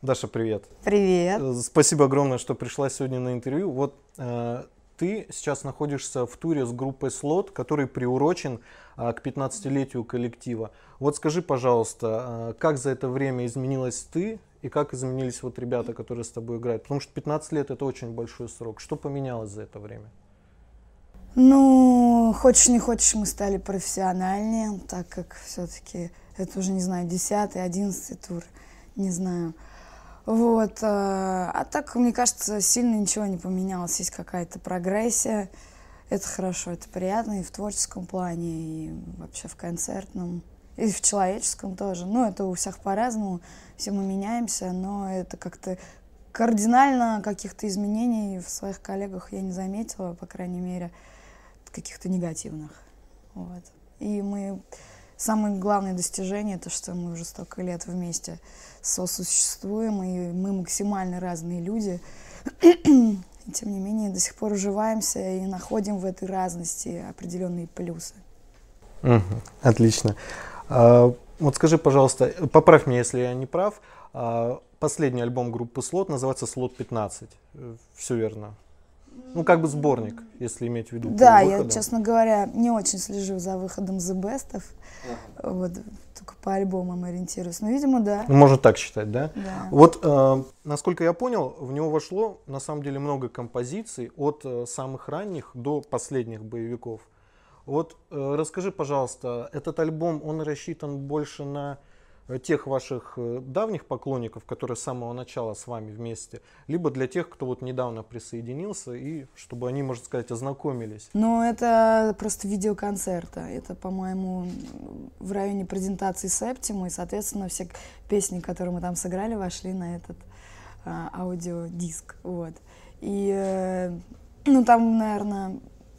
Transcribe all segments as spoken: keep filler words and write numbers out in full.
Даша, привет. Привет. Спасибо огромное, что пришла сегодня на интервью. Вот э, ты сейчас находишься в туре с группой «Слот», который приурочен э, к пятнадцатилетию коллектива. Вот скажи, пожалуйста, э, как за это время изменилась ты и как изменились вот ребята, которые с тобой играют? Потому что пятнадцать лет – это очень большой срок. Что поменялось за это время? Ну, хочешь не хочешь, мы стали профессиональнее, так как все-таки это уже, не знаю, десятый, одиннадцатый тур, не знаю. Вот, а так, мне кажется, сильно ничего не поменялось, есть какая-то прогрессия, это хорошо, это приятно и в творческом плане, и вообще в концертном, и в человеческом тоже, ну, это у всех по-разному, все мы меняемся, но это как-то кардинально каких-то изменений в своих коллегах я не заметила, по крайней мере, каких-то негативных, вот, и мы... Самое главное достижение, то, что мы уже столько лет вместе сосуществуем, и мы максимально разные люди. И, тем не менее, до сих пор уживаемся и находим в этой разности определенные плюсы. Угу, отлично. А, вот скажи, пожалуйста, поправь меня, если я не прав. А, последний альбом группы «Слот» называется «Слот пятнадцать». Все верно. Ну, как бы сборник, если иметь в виду. Да, я, честно говоря, не очень слежу за выходом The Best'ов. Uh-huh. Вот, только по альбомам ориентируюсь. Но, видимо, да. Можно так считать, да? Да. Вот, э, насколько я понял, в него вошло, на самом деле, много композиций от э, самых ранних до последних боевиков. Вот, э, расскажи, пожалуйста, этот альбом, он рассчитан больше на... тех ваших давних поклонников, которые с самого начала с вами вместе, либо для тех, кто вот недавно присоединился, и чтобы они, можно сказать, ознакомились? Ну, это просто видеоконцерта. Это, по-моему, в районе презентации Септимы, и, соответственно, все песни, которые мы там сыграли, вошли на этот а, аудиодиск. Вот. И, ну, там, наверное,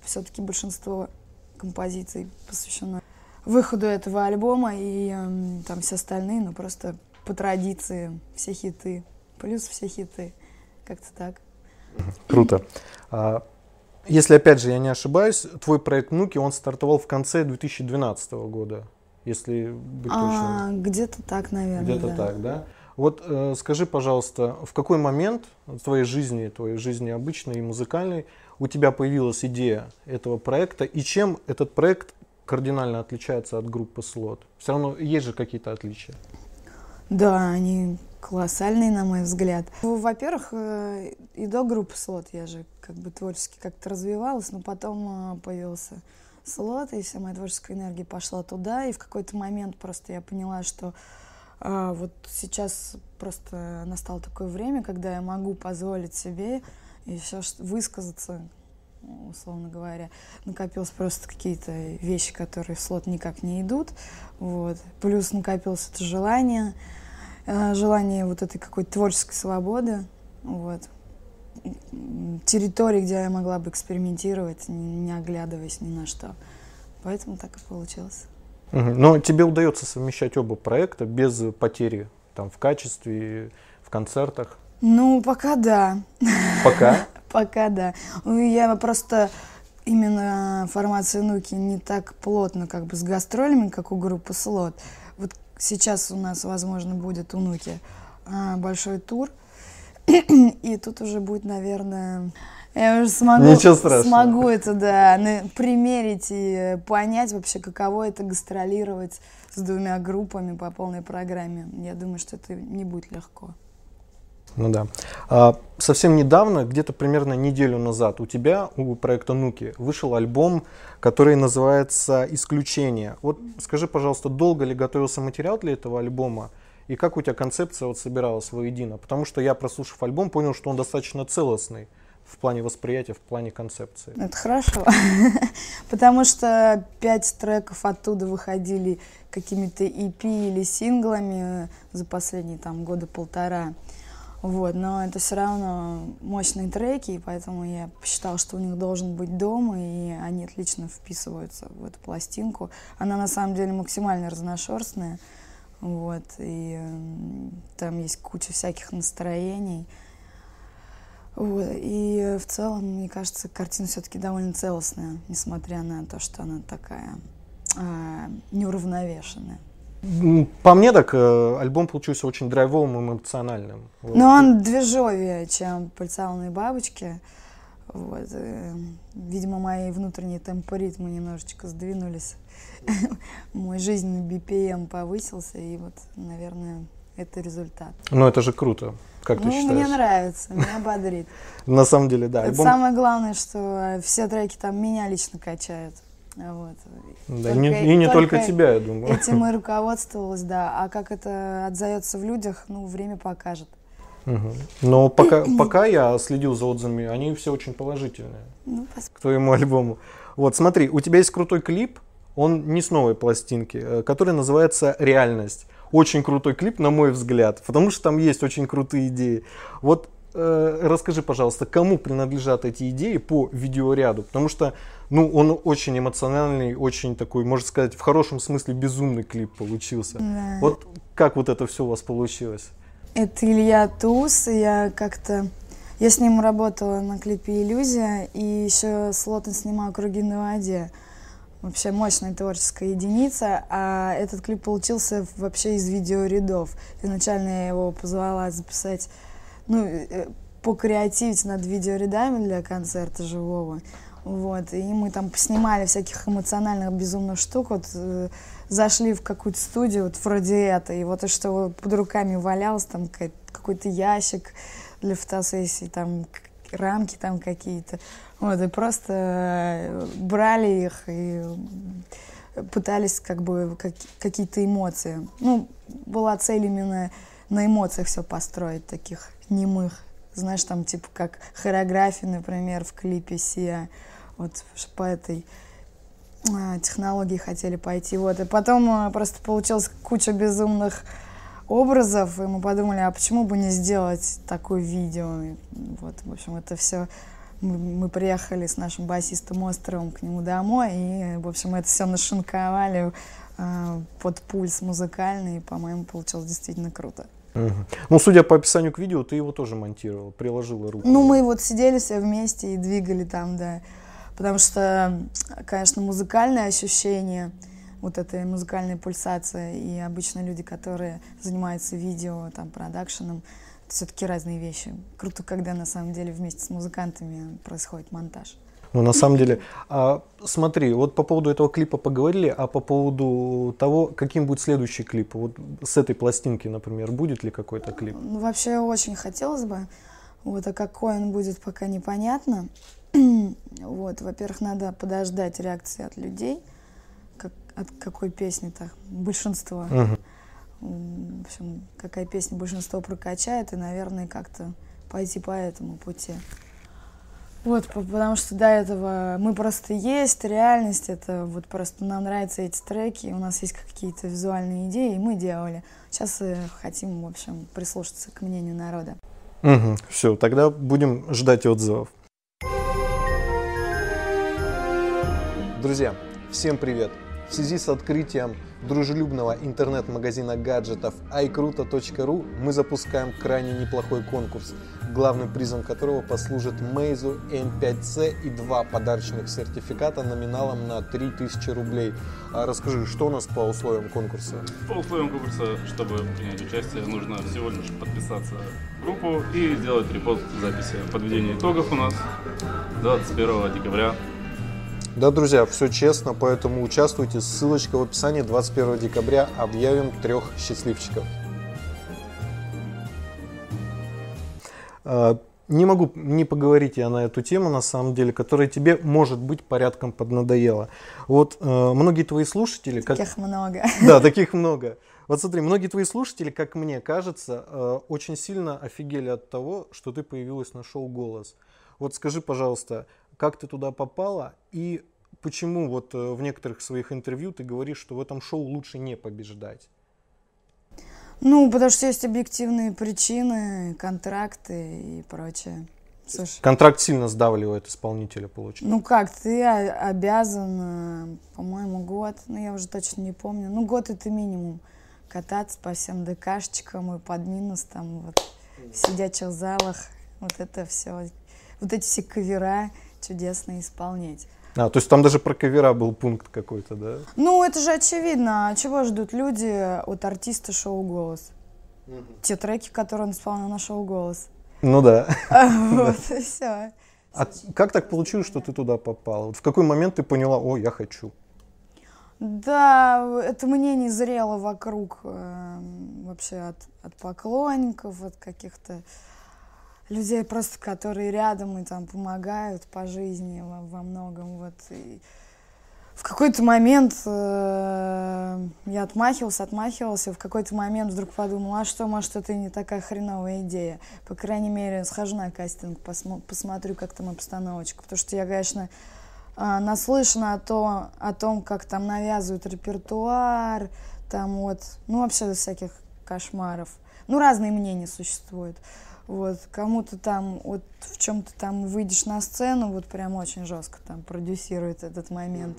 все-таки большинство композиций посвящено выходу этого альбома, и э, там все остальные, ну, просто по традиции все хиты, плюс все хиты, как-то так. Круто. Если, опять же, я не ошибаюсь, твой проект «НУКИ», он стартовал в конце две тысячи двенадцатого года, если быть а, точным. Где-то так, наверное. Где-то да. так, да? Вот э, скажи, пожалуйста, в какой момент в твоей жизни, твоей жизни обычной и музыкальной, у тебя появилась идея этого проекта, и чем этот проект кардинально отличается от группы «Слот»? Все равно есть же какие-то отличия. Да, они колоссальные, на мой взгляд. Во-первых, и до группы «Слот» я же как бы творчески как-то развивалась, но потом появился «Слот», и вся моя творческая энергия пошла туда, и в какой-то момент просто я поняла, что а, вот сейчас просто настало такое время, когда я могу позволить себе еще высказаться, условно говоря, накопилось просто какие-то вещи, которые в «Слот» никак не идут, вот, плюс накопилось это желание, желание вот этой какой-то творческой свободы, вот, территории, где я могла бы экспериментировать, не оглядываясь ни на что, поэтому так и получилось. Но тебе удается совмещать оба проекта без потери там в качестве, в концертах? Ну, пока да. Пока? Пока да. Я просто именно формация «НУКИ» не так плотно как бы с гастролями, как у группы «Слот». Вот сейчас у нас, возможно, будет у «НУКИ» большой тур. И тут уже будет, наверное, я уже смогу, смогу это да, примерить и понять вообще, каково это гастролировать с двумя группами по полной программе. Я думаю, что это не будет легко. Ну да. Совсем недавно, где-то примерно неделю назад, у тебя, у проекта «НУКИ», вышел альбом, который называется «Исключение». Вот скажи, пожалуйста, долго ли готовился материал для этого альбома и как у тебя концепция вот собиралась воедино? Потому что я, прослушав альбом, понял, что он достаточно целостный в плане восприятия, в плане концепции. Это хорошо, потому что пять треков оттуда выходили какими-то и пи или синглами за последние там года полтора. Вот, но это все равно мощные треки, и поэтому я посчитала, что у них должен быть дом, и они отлично вписываются в эту пластинку. Она на самом деле максимально разношерстная, вот, и там есть куча всяких настроений. Вот, и в целом, мне кажется, картина все-таки довольно целостная, несмотря на то, что она такая э, неуравновешенная. По мне так альбом получился очень драйвовым и эмоциональным. Но вот. Он движовее, чем «Пыльца лунной бабочки». Вот. Видимо, мои внутренние темпоритмы немножечко сдвинулись. Мой жизненный би пи эм повысился, и вот, наверное, это результат. Ну, это же круто, как ну, ты считаешь? Мне нравится, меня бодрит. На самом деле, да. Это альбом... самое главное, что все треки там меня лично качают. Вот. Да, только, не, и не только, только тебя, я думаю. Этим и руководствовалась, да. А как это отзовется в людях, ну, время покажет. Угу. Но пока, пока я следил за отзывами, они все очень положительные, ну, к твоему альбому. Вот, смотри, у тебя есть крутой клип, он не с новой пластинки, который называется «Реальность». Очень крутой клип, на мой взгляд, потому что там есть очень крутые идеи. Вот э, расскажи, пожалуйста, кому принадлежат эти идеи по видеоряду, потому что ну, он очень эмоциональный, очень такой, можно сказать, в хорошем смысле безумный клип получился. Да. Вот как вот это все у вас получилось? Это Илья Туз, я как-то, я с ним работала на клипе «Иллюзия», и еще Слот снимал «Круги на воде». Вообще мощная творческая единица, а этот клип получился вообще из видеорядов. Изначально я его позвала записать, ну, покреативить над видеорядами для концерта живого. Вот, и мы там поснимали всяких эмоциональных безумных штук, вот, э, зашли в какую-то студию, вот, вроде это, и вот, и что под руками валялось, там, какой-то ящик для фотосессии, там, рамки там какие-то, вот, и просто брали их и пытались, как бы, как, какие-то эмоции. Ну, была цель именно на эмоциях все построить, таких немых. Знаешь, там, типа, как хореографии, например, в клипе «Сия», вот по этой а, технологии хотели пойти, вот. И потом а, просто получилась куча безумных образов, и мы подумали, а почему бы не сделать такое видео, и, вот, в общем, это все... Мы, мы приехали с нашим басистом Островым к нему домой, и, в общем, это все нашинковали а, под пульс музыкальный, и, по-моему, получилось действительно круто. Угу. Ну, судя по описанию к видео, ты его тоже монтировал, приложила руку. Ну, мы вот сидели все вместе и двигали там, да. Потому что, конечно, музыкальное ощущение, вот этой музыкальной пульсации, и обычно люди, которые занимаются видео, там, продакшеном, это все-таки разные вещи. Круто, когда на самом деле вместе с музыкантами происходит монтаж. Ну, на самом деле, смотри, вот по поводу этого клипа поговорили, а по поводу того, каким будет следующий клип, вот с этой пластинки, например, будет ли какой-то клип? Ну, вообще очень хотелось бы, вот, а какой он будет, пока непонятно. Вот, во-первых, надо подождать реакции от людей, как, от какой песни-то, большинство. Угу. В общем, какая песня большинство прокачает, и, наверное, как-то пойти по этому пути. Вот, потому что до этого мы просто есть, реальность, это вот просто нам нравятся эти треки, у нас есть какие-то визуальные идеи, и мы делали. Сейчас хотим, в общем, прислушаться к мнению народа. Угу, все, тогда будем ждать отзывов. Друзья, всем привет! В связи с открытием дружелюбного интернет-магазина гаджетов i Kruta точка ru мы запускаем крайне неплохой конкурс, главным призом которого послужит Meizu эм пять си и два подарочных сертификата номиналом на три тысячи рублей. А расскажи, что у нас по условиям конкурса? По условиям конкурса, чтобы принять участие, нужно всего лишь подписаться в группу и сделать репост записи. Подведение итогов у нас двадцать первого декабря. Да, друзья, все честно, поэтому участвуйте. Ссылочка в описании. Двадцать первого декабря объявим трех счастливчиков. Не могу не поговорить я на эту тему, на самом деле, которая тебе, может быть, порядком поднадоела. Вот э, многие твои слушатели... Таких как... много. Да, таких много. Вот смотри, многие твои слушатели, как мне кажется, э, очень сильно офигели от того, что ты появилась на шоу «Голос». Вот скажи, пожалуйста, как ты туда попала и почему вот э, в некоторых своих интервью ты говоришь, что в этом шоу лучше не побеждать? Ну, потому что есть объективные причины, контракты и прочее. Слушай, контракт сильно сдавливает исполнителя, получается. Ну как, ты обязан, по-моему, год, ну я уже точно не помню, ну год это минимум, кататься по всем ДКшечкам и под минус, там вот в сидячих залах, вот это все, вот эти все кавера чудесно исполнять. А, то есть там даже про кавера был пункт какой-то, да? Ну, это же очевидно. Чего ждут люди от артиста шоу «Голос»? Mm-hmm. Те треки, которые он исполнял на шоу «Голос». Ну да. Вот, и все. А как так получилось, что ты туда попала? В какой момент ты поняла, о, я хочу? Да, это мнение зрело вокруг вообще от поклонников, от каких-то... людей просто, которые рядом и там помогают по жизни во, во многом. Вот. И в какой-то момент э, я отмахивался, отмахивался, и в какой-то момент вдруг подумала, а что, может, это не такая хреновая идея. По крайней мере, схожу на кастинг, посмо посмотрю, как там обстановочка. Потому что я, конечно, э, наслышана о, то, о том, как там навязывают репертуар, там вот, ну вообще всяких кошмаров. Ну, разные мнения существуют. Вот, кому-то там, вот в чем-то там выйдешь на сцену, вот прям очень жестко там продюсирует этот момент.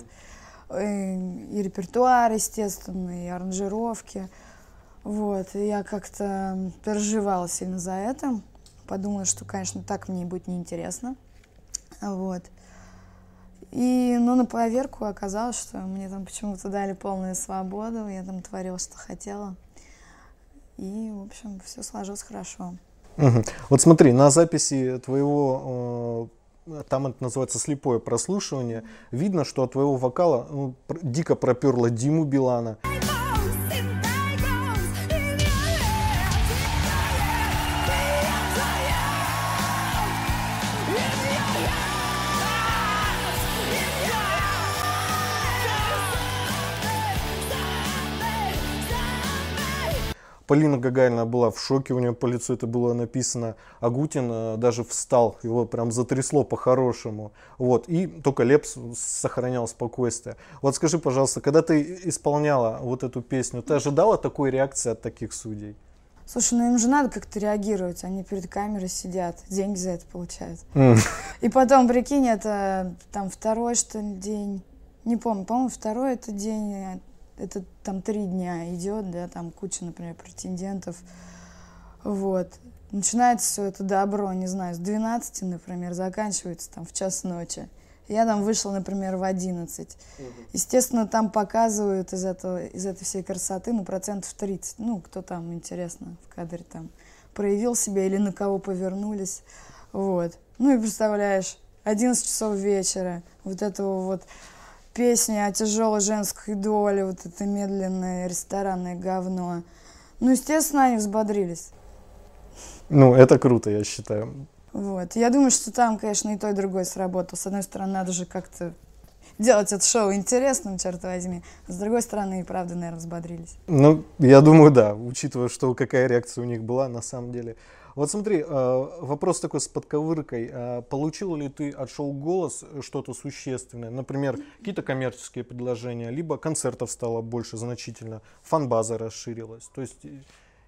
Mm-hmm. И, и репертуар, естественно, и аранжировки. Вот, и я как-то переживала сильно за это. Подумала, что, конечно, так мне будет неинтересно. Вот. И, ну, на поверку оказалось, что мне там почему-то дали полную свободу, я там творила, что хотела. И, в общем, все сложилось хорошо. Угу. Вот смотри, на записи твоего, э, там это называется слепое прослушивание, видно, что от твоего вокала ну, дико проперло Диму Билана. Полина Гагарина была в шоке, у нее по лицу это было написано. Агутин даже встал, его прям затрясло по-хорошему. Вот. И только Лепс сохранял спокойствие. Вот скажи, пожалуйста, когда ты исполняла вот эту песню, ты ожидала такой реакции от таких судей? Слушай, ну им же надо как-то реагировать, они перед камерой сидят, деньги за это получают. Mm. И потом, прикинь, это там второй что ли день, не помню, по-моему, второй это день... Это там три дня идет, да, там куча, например, претендентов, вот. Начинается все это добро, не знаю, с двенадцати, например, заканчивается там в час ночи. Я там вышла, например, в одиннадцать. Естественно, там показывают из этого, из этой всей красоты, ну, процентов тридцать. Ну, кто там, интересно, в кадре там проявил себя или на кого повернулись, вот. Ну, и представляешь, одиннадцать часов вечера, вот этого вот... Песня о тяжелой женской доле, вот это медленное ресторанное говно. Ну, естественно, они взбодрились. Ну, это круто, я считаю. Вот. Я думаю, что там, конечно, и то, и другое сработало. С одной стороны, надо же как-то делать это шоу интересным, черт возьми. С другой стороны, и правда, наверное, взбодрились. Ну, я думаю, да, учитывая, что какая реакция у них была, на самом деле. Вот смотри, вопрос такой с подковыркой. Получила ли ты от шоу «Голос» что-то существенное? Например, какие-то коммерческие предложения, либо концертов стало больше значительно, фан-база расширилась. То есть,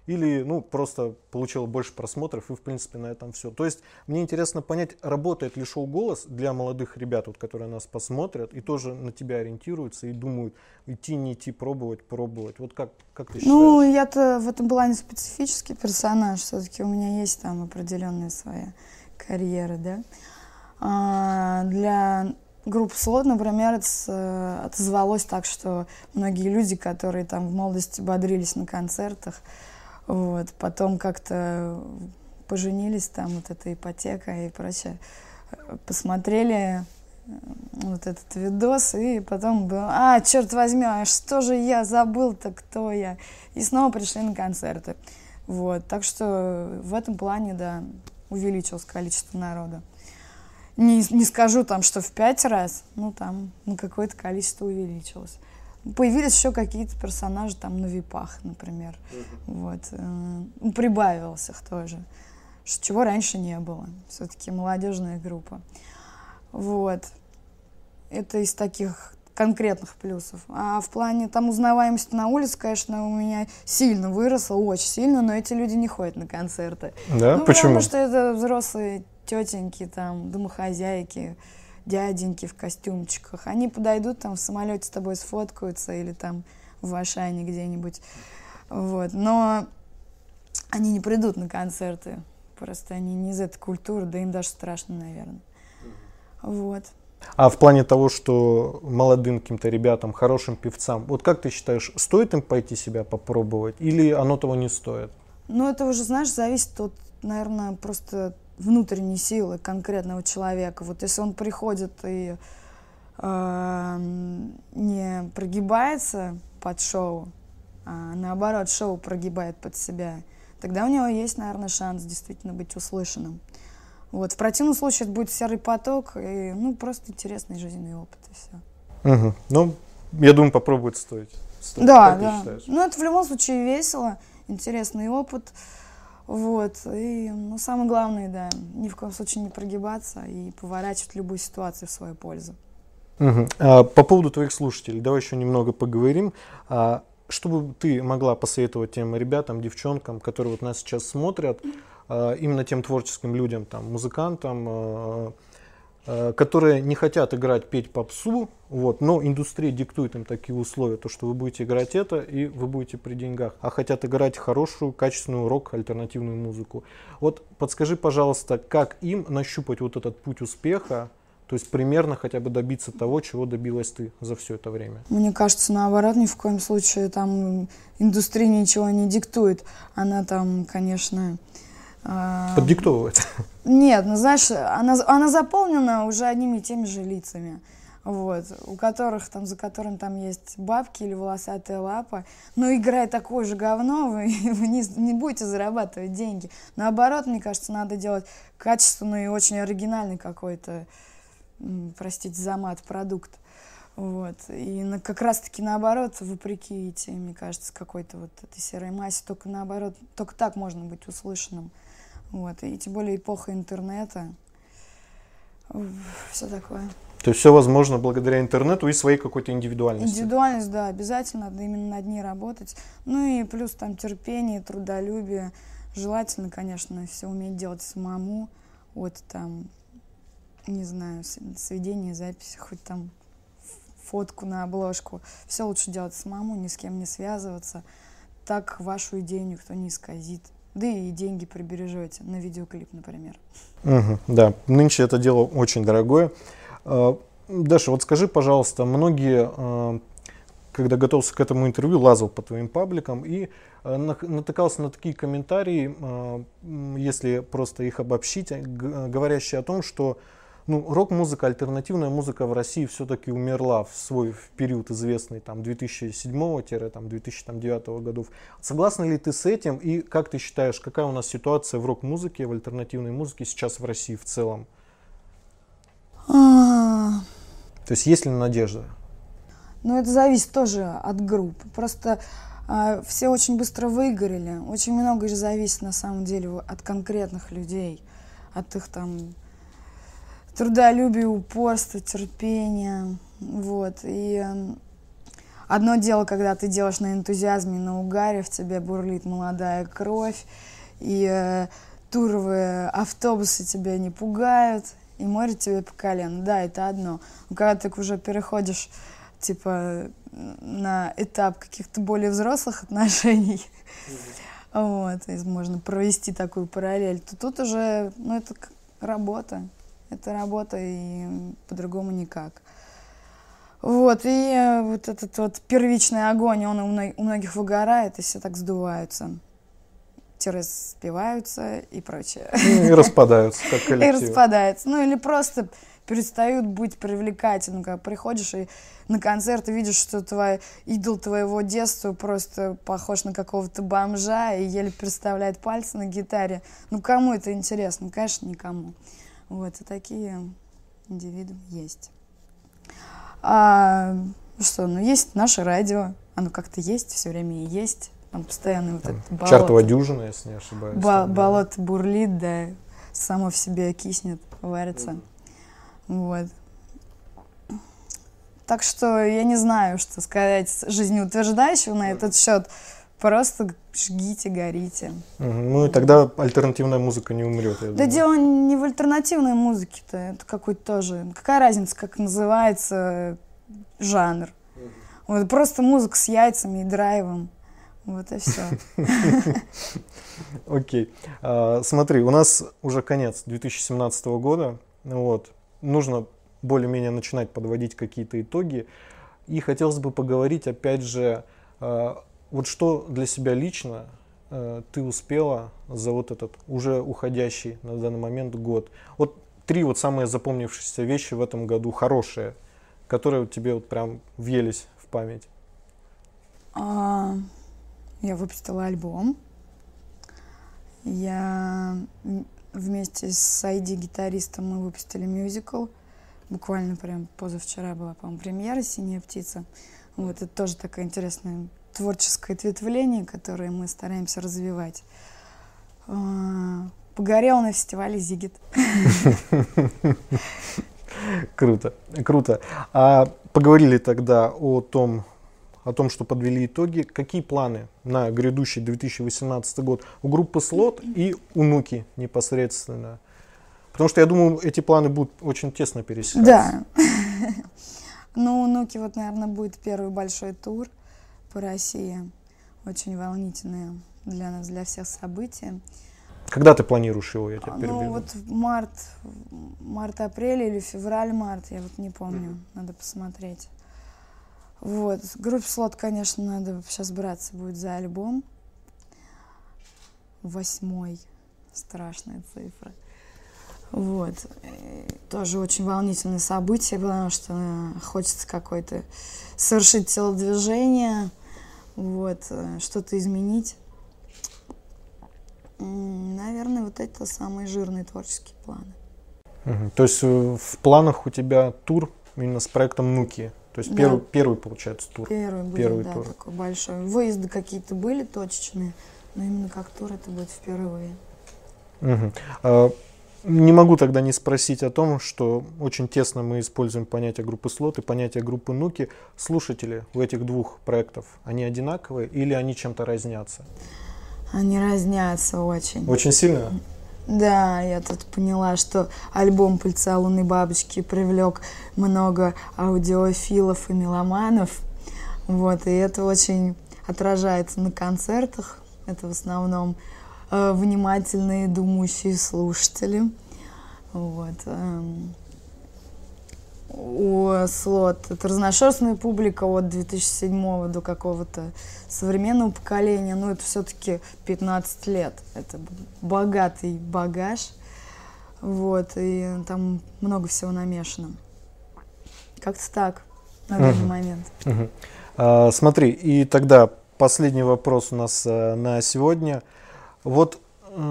или ну, просто получила больше просмотров и, в принципе, на этом все. То есть, мне интересно понять, работает ли шоу «Голос» для молодых ребят, вот, которые нас посмотрят и тоже на тебя ориентируются и думают, идти, не идти, пробовать, пробовать. Вот как, как ты считаешь? Ну, я-то в этом плане специфический персонаж. Все-таки у меня есть там определенная своя карьера, да. А, для группы «Слот», например, это отозвалось так, что многие люди, которые там в молодости бодрились на концертах, вот, потом как-то поженились, там вот эта ипотека и прочее, посмотрели вот этот видос, и потом было, а, черт возьми, а что же я забыл-то, кто я? И снова пришли на концерты. Вот, так что в этом плане, да, увеличилось количество народа. Не, не скажу там, что в пять раз, ну там на какое-то количество увеличилось. Появились еще какие-то персонажи там на випах, например. Mm-hmm. Вот. Прибавилось их тоже, чего раньше не было. Все-таки молодежная группа. Вот. Это из таких конкретных плюсов. А в плане там узнаваемости на улице, конечно, у меня сильно выросла, очень сильно, но эти люди не ходят на концерты. Да? Ну, почему? Потому что это взрослые тетеньки, там, домохозяйки, дяденьки в костюмчиках, они подойдут там в самолете с тобой сфоткаются или там в Ашане где-нибудь, вот, но они не придут на концерты, просто они не из этой культуры, да им даже страшно, наверное, вот. А в плане того, что молодым каким-то ребятам, хорошим певцам, вот как ты считаешь, стоит им пойти себя попробовать или оно того не стоит? Ну, это уже, знаешь, зависит от, наверное, просто внутренней силы конкретного человека. Вот если он приходит и э, не прогибается под шоу, а наоборот, шоу прогибает под себя, тогда у него есть, наверное, шанс действительно быть услышанным. Вот. В противном случае это будет серый поток и, ну, просто интересный жизненный опыт, и все. Угу. Ну, я думаю, попробовать стоит. стоит. Да, да. Ну, это в любом случае весело, интересный опыт. Вот. И, ну, самое главное, да, ни в коем случае не прогибаться и поворачивать любую ситуацию в свою пользу. Угу. А, по поводу твоих слушателей, давай еще немного поговорим. А, что бы ты могла посоветовать тем ребятам, девчонкам, которые вот нас сейчас смотрят, именно тем творческим людям, там, музыкантам, которые не хотят играть, петь попсу, вот, но индустрия диктует им такие условия, то, что вы будете играть это и вы будете при деньгах, а хотят играть хорошую, качественную рок, альтернативную музыку. Вот подскажи, пожалуйста, как им нащупать вот этот путь успеха, то есть примерно хотя бы добиться того, чего добилась ты за все это время? Мне кажется, наоборот, ни в коем случае там индустрия ничего не диктует. Она там, конечно... Поддиктовывать? Нет, ну знаешь, она, она заполнена уже одними и теми же лицами, вот, у которых там, за которым там есть бабки или волосатая лапа, но играя такое же говно, вы, вы не, не будете зарабатывать деньги. Наоборот, мне кажется, надо делать качественный и очень оригинальный какой-то, простите за мат, продукт. Вот. И на, как раз-таки наоборот, вопреки идти, мне кажется, какой-то вот этой серой массе, только наоборот, только так можно быть услышанным. Вот. И тем более эпоха интернета, все такое. То есть все возможно благодаря интернету и своей какой-то индивидуальности. Индивидуальность, да, обязательно, надо именно над ней работать. Ну и плюс там терпение, трудолюбие. Желательно, конечно, все уметь делать самому, вот там, не знаю, сведение, записи, хоть там... фотку на обложку. Все лучше делать самому, ни с кем не связываться. Так вашу идею никто не исказит. Да и деньги прибережете на видеоклип, например. Угу, да, нынче это дело очень дорогое. Даша, вот скажи, пожалуйста, многие, когда готовился к этому интервью, лазал по твоим пабликам и натыкался на такие комментарии, если просто их обобщить, говорящие о том, что ну, рок-музыка, альтернативная музыка в России все-таки умерла в свой в период известный там две тысячи седьмого — две тысячи девятого годов. Согласна ли ты с этим? И как ты считаешь, какая у нас ситуация в рок-музыке, в альтернативной музыке сейчас в России в целом? То есть есть ли надежда? Ну, это зависит тоже от групп. Просто э, все очень быстро выгорели. Очень много же зависит на самом деле от конкретных людей, от их там... трудолюбие, упорство, терпение, вот, и одно дело, когда ты делаешь на энтузиазме, на угаре, в тебе бурлит молодая кровь, и э, туровые автобусы тебя не пугают, и море тебе по колено, да, это одно, но когда ты уже переходишь, типа, на этап каких-то более взрослых отношений, вот, можно провести такую параллель, то тут уже, ну, это работа. Это работа, и по-другому никак. Вот, и вот этот вот первичный огонь, он у многих выгорает, и все так сдуваются. Тире спиваются и прочее. И распадаются, как коллектив. И распадаются. Ну, или просто перестают быть привлекательными. Когда приходишь и на концерт, и видишь, что твой идол твоего детства просто похож на какого-то бомжа и еле переставляет пальцы на гитаре. Ну, кому это интересно? Конечно, никому. Вот, и такие индивиды есть. А, что, ну есть наше радио, оно как-то есть, все время и есть. Там постоянно вот это болото. Чартова дюжина, если не ошибаюсь. Бо- болото бурлит, да, само в себе киснет, варится. Mm. Вот. Так что я не знаю, что сказать жизнеутверждающего на этот счет. Просто жгите, горите. Ну и тогда альтернативная музыка не умрет. Я да думаю. Дело не в альтернативной музыке-то, это какой-то тоже. Какая разница, как называется жанр? Mm-hmm. Вот, просто музыка с яйцами и драйвом. Вот и все. Окей. Смотри, у нас уже конец две тысячи семнадцатого года. Нужно более-менее начинать подводить какие-то итоги. И хотелось бы поговорить, опять же, вот что для себя лично ты успела за вот этот уже уходящий на данный момент год. Вот три вот самые запомнившиеся вещи в этом году, хорошие, которые тебе вот прям въелись в память. А, я выпустила альбом. Я вместе с ай ди гитаристом мы выпустили мюзикл. Буквально прям позавчера была, по-моему, премьера «Синяя птица». Вот, это тоже такое интересное творческое ответвление, которое мы стараемся развивать. Погорел на фестивале «Зигит». Круто, круто. А поговорили тогда о том, о том, что подвели итоги. Какие планы на грядущий две тысячи восемнадцатый год у группы «Слот» и у «НУКИ» непосредственно? Потому что, я думаю, эти планы будут очень тесно пересекаться. Да. Ну, у «НУКИ», вот, наверное, будет первый большой тур по России. Очень волнительное для нас, для всех события. Когда ты планируешь его, я тебя перебью? Ну, вот в март, март-апрель или февраль-март, я вот не помню, mm-hmm. надо посмотреть. Вот, группе «Слот», конечно, надо сейчас браться будет за альбом. Восьмой, страшная цифра. Вот, и тоже очень волнительное событие, потому что хочется какое-то совершить телодвижение, вот, что-то изменить. Наверное, вот это самые жирные творческие планы. Угу. То есть в планах у тебя тур именно с проектом «НУКИ». То есть да. первый, первый, получается, тур. Первый был, первый да, тур. Такой большой. Выезды какие-то были точечные, но именно как тур это будет впервые. Угу. А, не могу тогда не спросить о том, что очень тесно мы используем понятие группы «Слот» и понятие группы «НУКИ». Слушатели у этих двух проектов, они одинаковые или они чем-то разнятся? Они разнятся очень. Очень сильно? Да, я тут поняла, что альбом «Пыльца лунной бабочки» привлек много аудиофилов и меломанов. Вот, и это очень отражается на концертах. Это в основном э, внимательные, думающие слушатели. Вот. Эм, у «Слот» это разношерстная публика от две тысячи седьмого до какого-то современного поколения, ну это все-таки пятнадцать лет, это богатый багаж, вот, и там много всего намешано. Как-то так на данный угу. момент. Угу. А, смотри, и тогда последний вопрос у нас а, на сегодня. Вот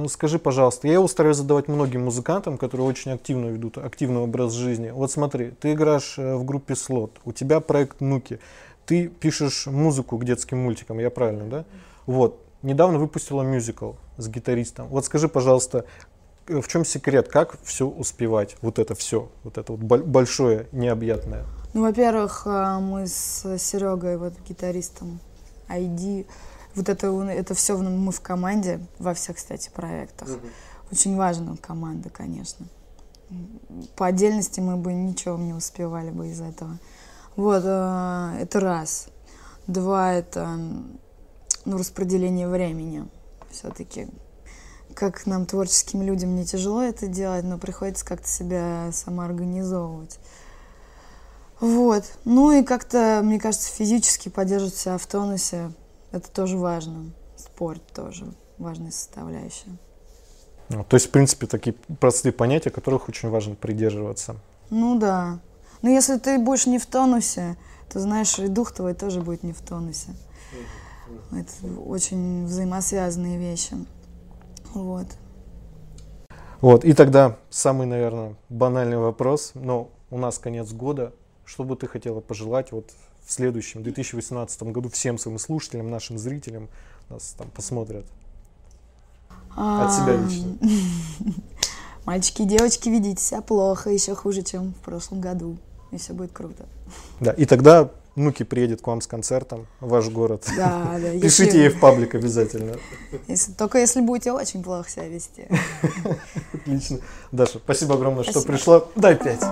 скажи, пожалуйста, я его стараюсь задавать многим музыкантам, которые очень активно ведут активный образ жизни. Вот смотри, ты играешь в группе «Слот», у тебя проект «НУКИ», ты пишешь музыку к детским мультикам, я правильно, да? Вот, недавно выпустила мюзикл с гитаристом. Вот скажи, пожалуйста, в чем секрет, как все успевать, вот это все, вот это вот большое, необъятное? Ну, во-первых, мы с Серегой, вот гитаристом ай ди, вот это, это все мы в команде, во всех, кстати, проектах. Mm-hmm. Очень важна команда, конечно. По отдельности мы бы ничего не успевали бы из этого. Вот, это раз. Два, это ну, распределение времени. Все-таки, как нам, творческим людям, не тяжело это делать, но приходится как-то себя самоорганизовывать. Вот. Ну и как-то, мне кажется, физически поддерживать себя в тонусе. Это тоже важно. Спорт тоже важная составляющая. Ну, то есть, в принципе, такие простые понятия, которых очень важно придерживаться. Ну да. Но если ты будешь не в тонусе, то, знаешь, и дух твой тоже будет не в тонусе. Это очень взаимосвязанные вещи. Вот. Вот. И тогда самый, наверное, банальный вопрос. Но у нас конец года. Что бы ты хотела пожелать вот в следующем две тысячи восемнадцатом году всем своим слушателям, нашим зрителям, нас там посмотрят? От себя лично. Мальчики и девочки, ведите себя плохо, еще хуже, чем в прошлом году. И все будет круто. Да, и тогда «НУКИ» приедет к вам с концертом в ваш город. Да, да. Пишите если... ей в паблик обязательно. Если... Только если будете очень плохо себя вести. Отлично. Даша, спасибо огромное, спасибо. Что пришла. Дай пять.